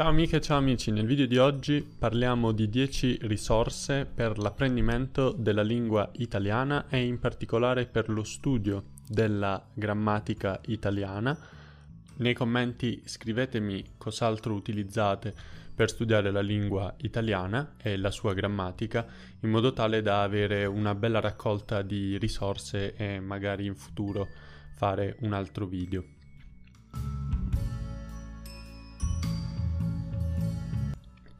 Ciao amiche e ciao amici, nel video di oggi parliamo di 10 risorse per l'apprendimento della lingua italiana e in particolare per lo studio della grammatica italiana. Nei commenti scrivetemi cos'altro utilizzate per studiare la lingua italiana e la sua grammatica, in modo tale da avere una bella raccolta di risorse e magari in futuro fare un altro video.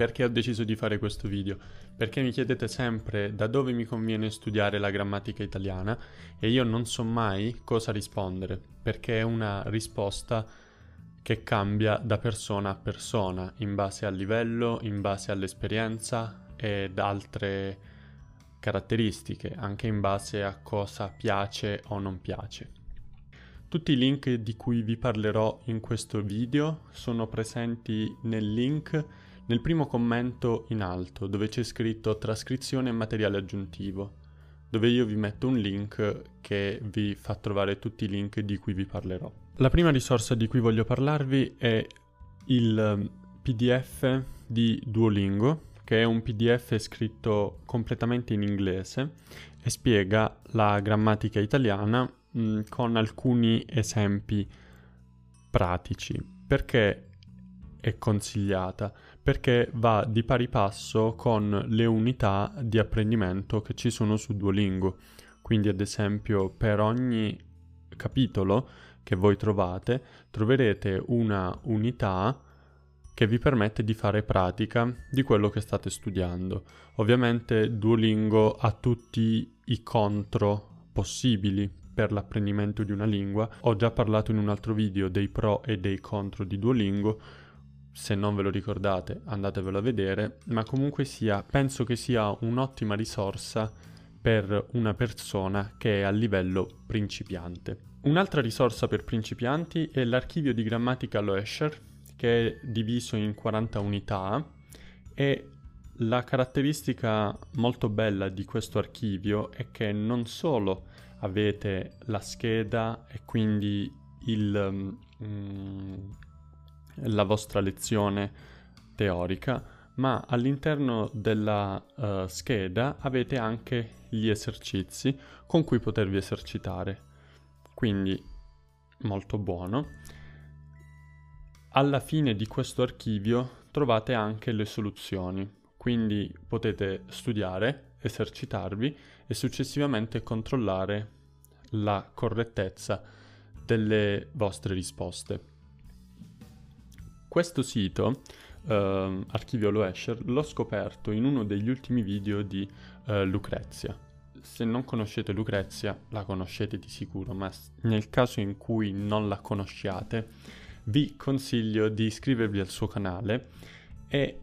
Perché ho deciso di fare questo video? Perché mi chiedete sempre da dove mi conviene studiare la grammatica italiana e io non so mai cosa rispondere, perché è una risposta che cambia da persona a persona, in base al livello, in base all'esperienza ed altre caratteristiche, anche in base a cosa piace o non piace. Tutti i link di cui vi parlerò in questo video sono presenti nel link nel primo commento in alto, dove c'è scritto trascrizione e materiale aggiuntivo, dove io vi metto un link che vi fa trovare tutti i link di cui vi parlerò. La prima risorsa di cui voglio parlarvi è il PDF di Duolingo, che è un PDF scritto completamente in inglese e spiega la grammatica italiana con alcuni esempi pratici. Perché è consigliata? Perché va di pari passo con le unità di apprendimento che ci sono su Duolingo. Quindi ad esempio per ogni capitolo che voi troverete una unità che vi permette di fare pratica di quello che state studiando. Ovviamente Duolingo ha tutti i contro possibili per l'apprendimento di una lingua. Ho già parlato in un altro video dei pro e dei contro di Duolingo. Se non ve lo ricordate andatevelo a vedere, ma comunque sia, penso che sia un'ottima risorsa per una persona che è a livello principiante. Un'altra risorsa per principianti è l'archivio di grammatica Loescher, che è diviso in 40 unità, e la caratteristica molto bella di questo archivio è che non solo avete la scheda e quindi la vostra lezione teorica, ma all'interno della scheda avete anche gli esercizi con cui potervi esercitare, quindi molto buono. Alla fine di questo archivio trovate anche le soluzioni, quindi potete studiare, esercitarvi e successivamente controllare la correttezza delle vostre risposte. Questo sito, Archivio Loescher, l'ho scoperto in uno degli ultimi video di Lucrezia. Se non conoscete Lucrezia, la conoscete di sicuro, ma nel caso in cui non la conosciate, vi consiglio di iscrivervi al suo canale e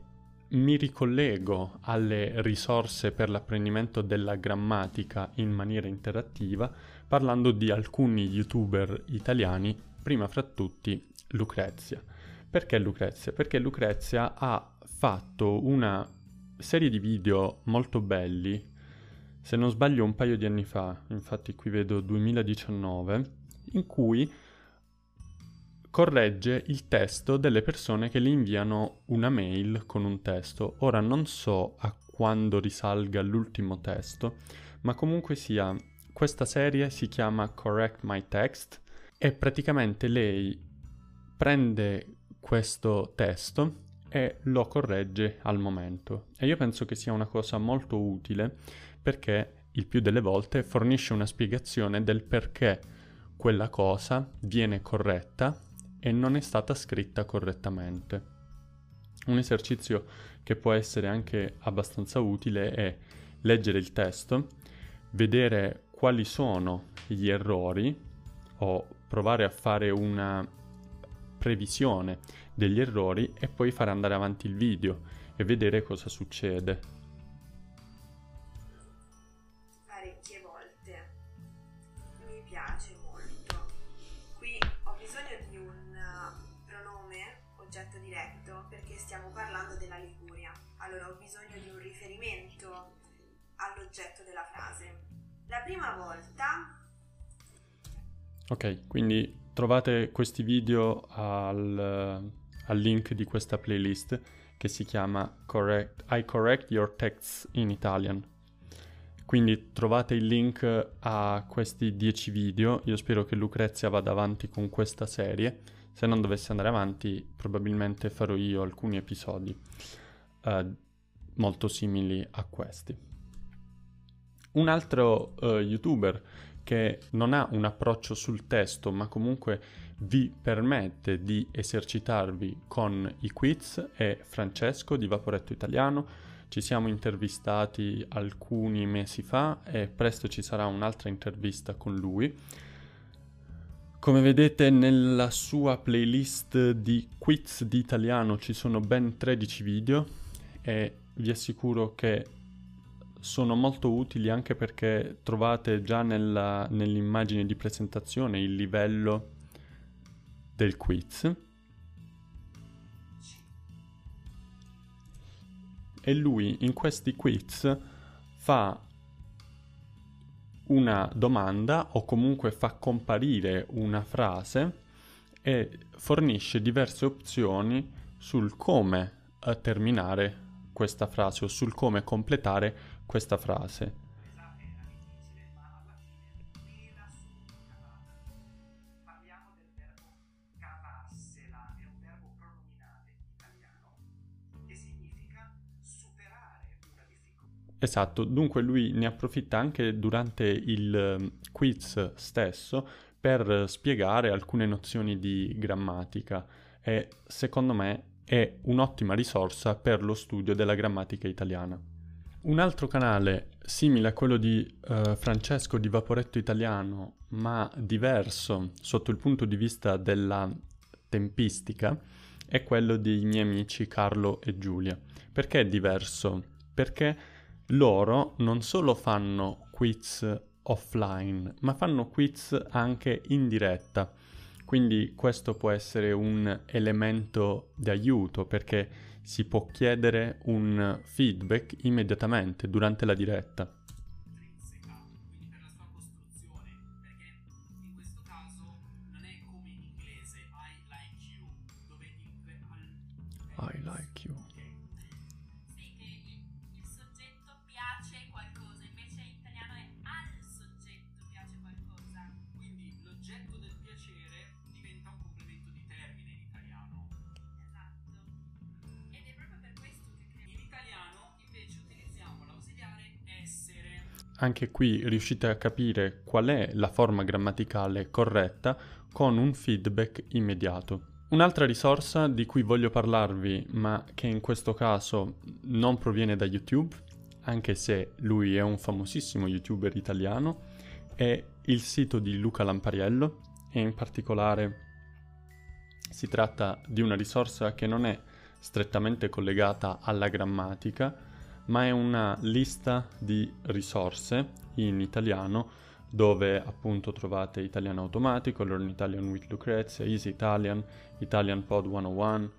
mi ricollego alle risorse per l'apprendimento della grammatica in maniera interattiva parlando di alcuni youtuber italiani, prima fra tutti Lucrezia. Perché Lucrezia? Perché Lucrezia ha fatto una serie di video molto belli, se non sbaglio un paio di anni fa, infatti qui vedo 2019, in cui corregge il testo delle persone che le inviano una mail con un testo. Ora non so a quando risalga l'ultimo testo, ma comunque sia, questa serie si chiama Correct My Text e praticamente lei prende questo testo e lo corregge al momento, e io penso che sia una cosa molto utile perché il più delle volte fornisce una spiegazione del perché quella cosa viene corretta e non è stata scritta correttamente. Un esercizio che può essere anche abbastanza utile è leggere il testo, vedere quali sono gli errori o provare a fare una previsione degli errori e poi far andare avanti il video e vedere cosa succede. Parecchie volte. Mi piace molto. Qui ho bisogno di un pronome, oggetto diretto, perché stiamo parlando della Liguria. Allora ho bisogno di un riferimento all'oggetto della frase. La prima volta... Ok, quindi... Trovate questi video al al link di questa playlist che si chiama I Correct Your Texts in Italian. Quindi trovate il link a questi 10 video. Io spero che Lucrezia vada avanti con questa serie. Se non dovesse andare avanti, probabilmente farò io alcuni episodi molto simili a questi. Un altro YouTuber che non ha un approccio sul testo, ma comunque vi permette di esercitarvi con i quiz, è Francesco di Vaporetto Italiano. Ci siamo intervistati alcuni mesi fa e presto ci sarà un'altra intervista con lui. Come vedete, nella sua playlist di quiz di italiano ci sono ben 13 video e vi assicuro che sono molto utili, anche perché trovate già nell'immagine di presentazione il livello del quiz. E lui in questi quiz fa una domanda o comunque fa comparire una frase e fornisce diverse opzioni sul come terminare questa frase o sul come completare questa frase. Esatto, dunque lui ne approfitta anche durante il quiz stesso per spiegare alcune nozioni di grammatica e secondo me è un'ottima risorsa per lo studio della grammatica italiana. Un altro canale simile a quello di Francesco di Vaporetto Italiano, ma diverso sotto il punto di vista della tempistica, è quello dei miei amici Carlo e Giulia. Perché è diverso? Perché loro non solo fanno quiz offline, ma fanno quiz anche in diretta. Quindi questo può essere un elemento d'aiuto, perché si può chiedere un feedback immediatamente durante la diretta. Anche qui riuscite a capire qual è la forma grammaticale corretta con un feedback immediato. Un'altra risorsa di cui voglio parlarvi, ma che in questo caso non proviene da YouTube, anche se lui è un famosissimo YouTuber italiano, è il sito di Luca Lampariello, e in particolare si tratta di una risorsa che non è strettamente collegata alla grammatica, ma è una lista di risorse in italiano dove appunto trovate Italiano Automatico, Learn Italian with Lucrezia, Easy Italian, Italian Pod 101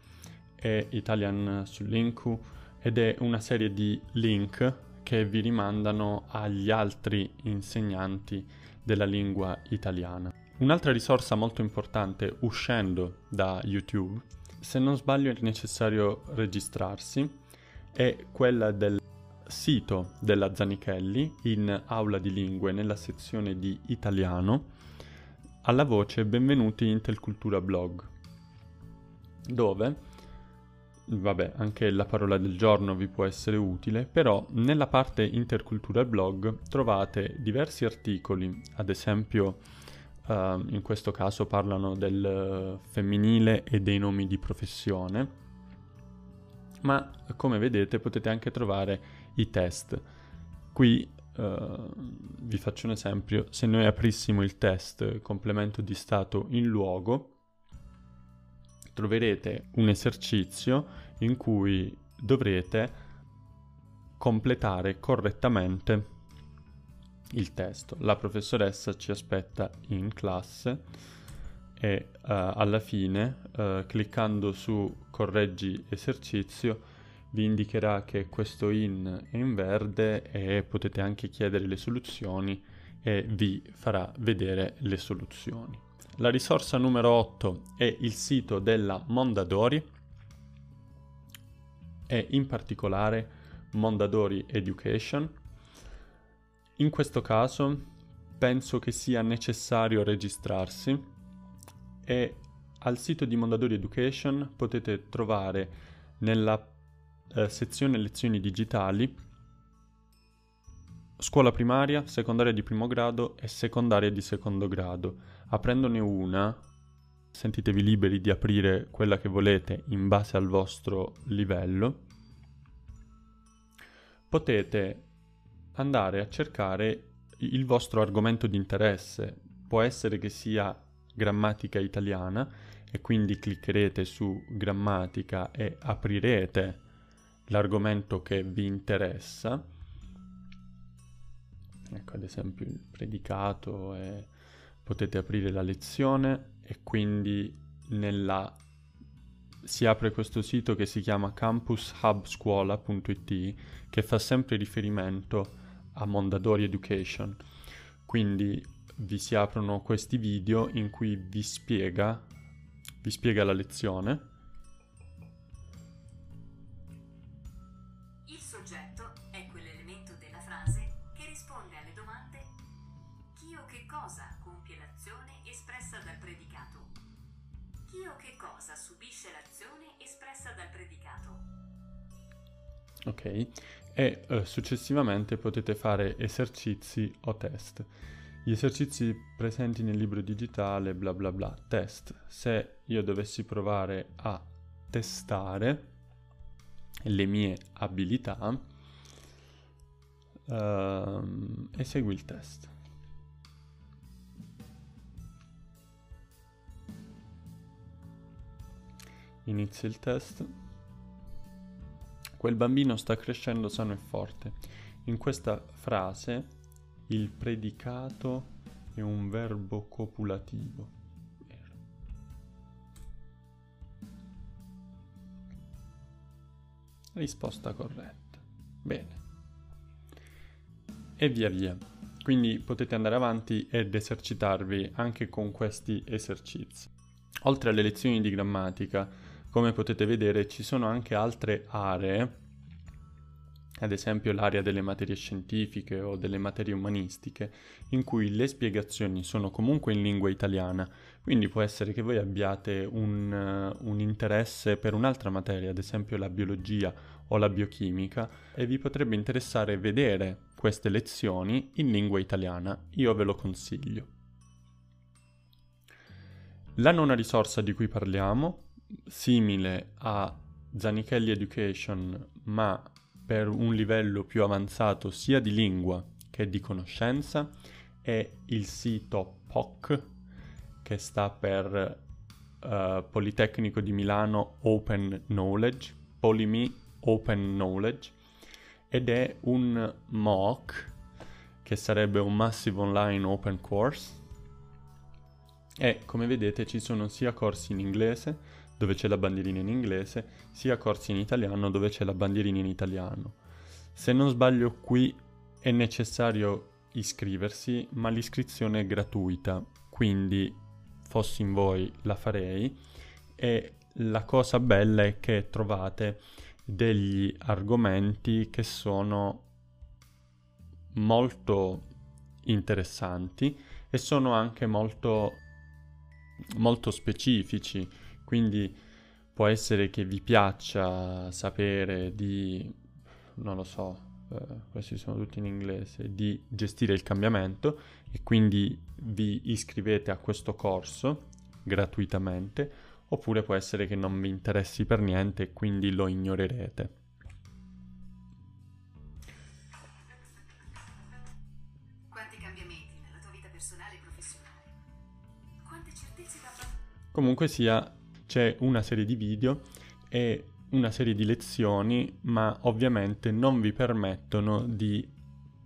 e Italian sull'Inku, ed è una serie di link che vi rimandano agli altri insegnanti della lingua italiana. Un'altra risorsa molto importante uscendo da YouTube, se non sbaglio è necessario registrarsi, è quella del sito della Zanichelli in aula di lingue nella sezione di italiano alla voce benvenuti Intercultura Blog, dove anche la parola del giorno vi può essere utile, però nella parte Intercultura Blog trovate diversi articoli, ad esempio in questo caso parlano del femminile e dei nomi di professione, ma come vedete potete anche trovare i test. Qui vi faccio un esempio: se noi aprissimo il test complemento di stato in luogo, troverete un esercizio in cui dovrete completare correttamente il testo. La professoressa ci aspetta in classe e alla fine, cliccando su correggi esercizio, vi indicherà che questo in è in verde e potete anche chiedere le soluzioni e vi farà vedere le soluzioni. La risorsa numero 8 è il sito della Mondadori e in particolare Mondadori Education. In questo caso penso che sia necessario registrarsi e al sito di Mondadori Education potete trovare nella sezione lezioni digitali scuola primaria, secondaria di primo grado e secondaria di secondo grado. Aprendone una, sentitevi liberi di aprire quella che volete in base al vostro livello. Potete andare a cercare il vostro argomento di interesse. Può essere che sia grammatica italiana e quindi cliccherete su grammatica e aprirete l'argomento che vi interessa. Ecco, ad esempio il predicato, e potete aprire la lezione e quindi si apre questo sito che si chiama campushubscuola.it, che fa sempre riferimento a Mondadori Education. Quindi vi si aprono questi video in cui vi spiega la lezione. Ok, e successivamente potete fare esercizi o test. Gli esercizi presenti nel libro digitale, bla bla bla, test. Se io dovessi provare a testare le mie abilità, esegui il test. Inizia il test. Quel bambino sta crescendo sano e forte. In questa frase il predicato è un verbo copulativo. Risposta corretta. Bene. E via via. Quindi potete andare avanti ed esercitarvi anche con questi esercizi. Oltre alle lezioni di grammatica, come potete vedere, ci sono anche altre aree, ad esempio l'area delle materie scientifiche o delle materie umanistiche, in cui le spiegazioni sono comunque in lingua italiana. Quindi può essere che voi abbiate un interesse per un'altra materia, ad esempio la biologia o la biochimica, e vi potrebbe interessare vedere queste lezioni in lingua italiana. Io ve lo consiglio. La nona risorsa di cui parliamo, simile a Zanichelli Education ma per un livello più avanzato sia di lingua che di conoscenza, è il sito POC, che sta per Politecnico di Milano Open Knowledge, Polimi Open Knowledge, ed è un MOOC, che sarebbe un Massive Online Open Course, e come vedete ci sono sia corsi in inglese dove c'è la bandierina in inglese, sia corsi in italiano dove c'è la bandierina in italiano. Se non sbaglio qui è necessario iscriversi, ma l'iscrizione è gratuita, quindi fossi in voi la farei, e la cosa bella è che trovate degli argomenti che sono molto interessanti e sono anche molto, molto specifici. Quindi può essere che vi piaccia sapere di, non lo so, questi sono tutti in inglese, di gestire il cambiamento, e quindi vi iscrivete a questo corso gratuitamente, oppure può essere che non vi interessi per niente e quindi lo ignorerete. Comunque sia, c'è una serie di video e una serie di lezioni, ma ovviamente non vi permettono di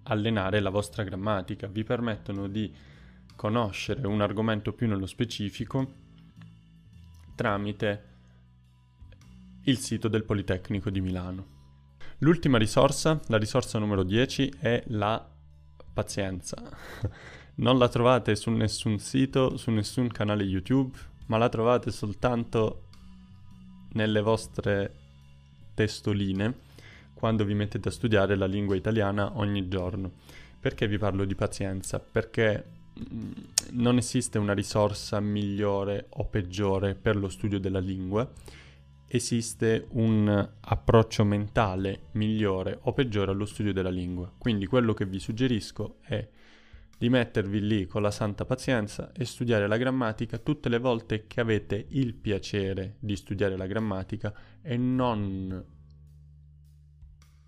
allenare la vostra grammatica, vi permettono di conoscere un argomento più nello specifico tramite il sito del Politecnico di Milano. L'ultima risorsa, la risorsa numero 10, è la pazienza. Non la trovate su nessun sito, su nessun canale YouTube, ma la trovate soltanto nelle vostre testoline quando vi mettete a studiare la lingua italiana ogni giorno. Perché vi parlo di pazienza? Perché non esiste una risorsa migliore o peggiore per lo studio della lingua, esiste un approccio mentale migliore o peggiore allo studio della lingua. Quindi quello che vi suggerisco è di mettervi lì con la santa pazienza e studiare la grammatica tutte le volte che avete il piacere di studiare la grammatica e non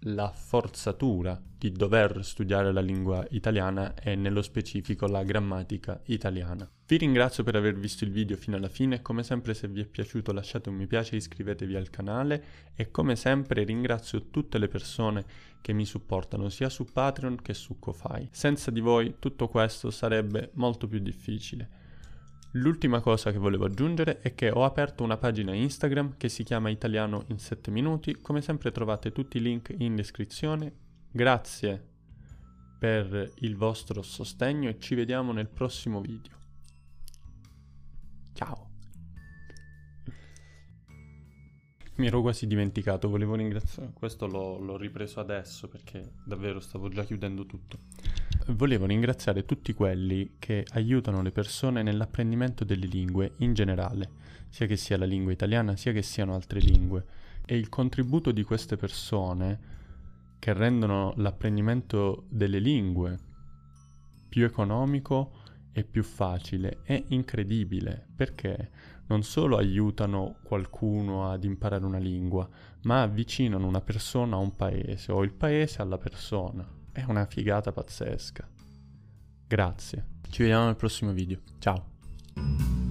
la forzatura di dover studiare la lingua italiana e nello specifico la grammatica italiana. Vi ringrazio per aver visto il video fino alla fine, come sempre se vi è piaciuto lasciate un mi piace, iscrivetevi al canale e come sempre ringrazio tutte le persone che mi supportano sia su Patreon che su KoFai. Senza di voi tutto questo sarebbe molto più difficile. L'ultima cosa che volevo aggiungere è che ho aperto una pagina Instagram che si chiama Italiano in 7 minuti, come sempre trovate tutti i link in descrizione. Grazie per il vostro sostegno e ci vediamo nel prossimo video. Ciao! Mi ero quasi dimenticato, volevo ringraziare... Questo l'ho ripreso adesso perché davvero stavo già chiudendo tutto. Volevo ringraziare tutti quelli che aiutano le persone nell'apprendimento delle lingue in generale, sia che sia la lingua italiana, sia che siano altre lingue. E il contributo di queste persone che rendono l'apprendimento delle lingue più economico e più facile è incredibile, perché non solo aiutano qualcuno ad imparare una lingua, ma avvicinano una persona a un paese o il paese alla persona. È una figata pazzesca. Grazie. Ci vediamo nel prossimo video. Ciao.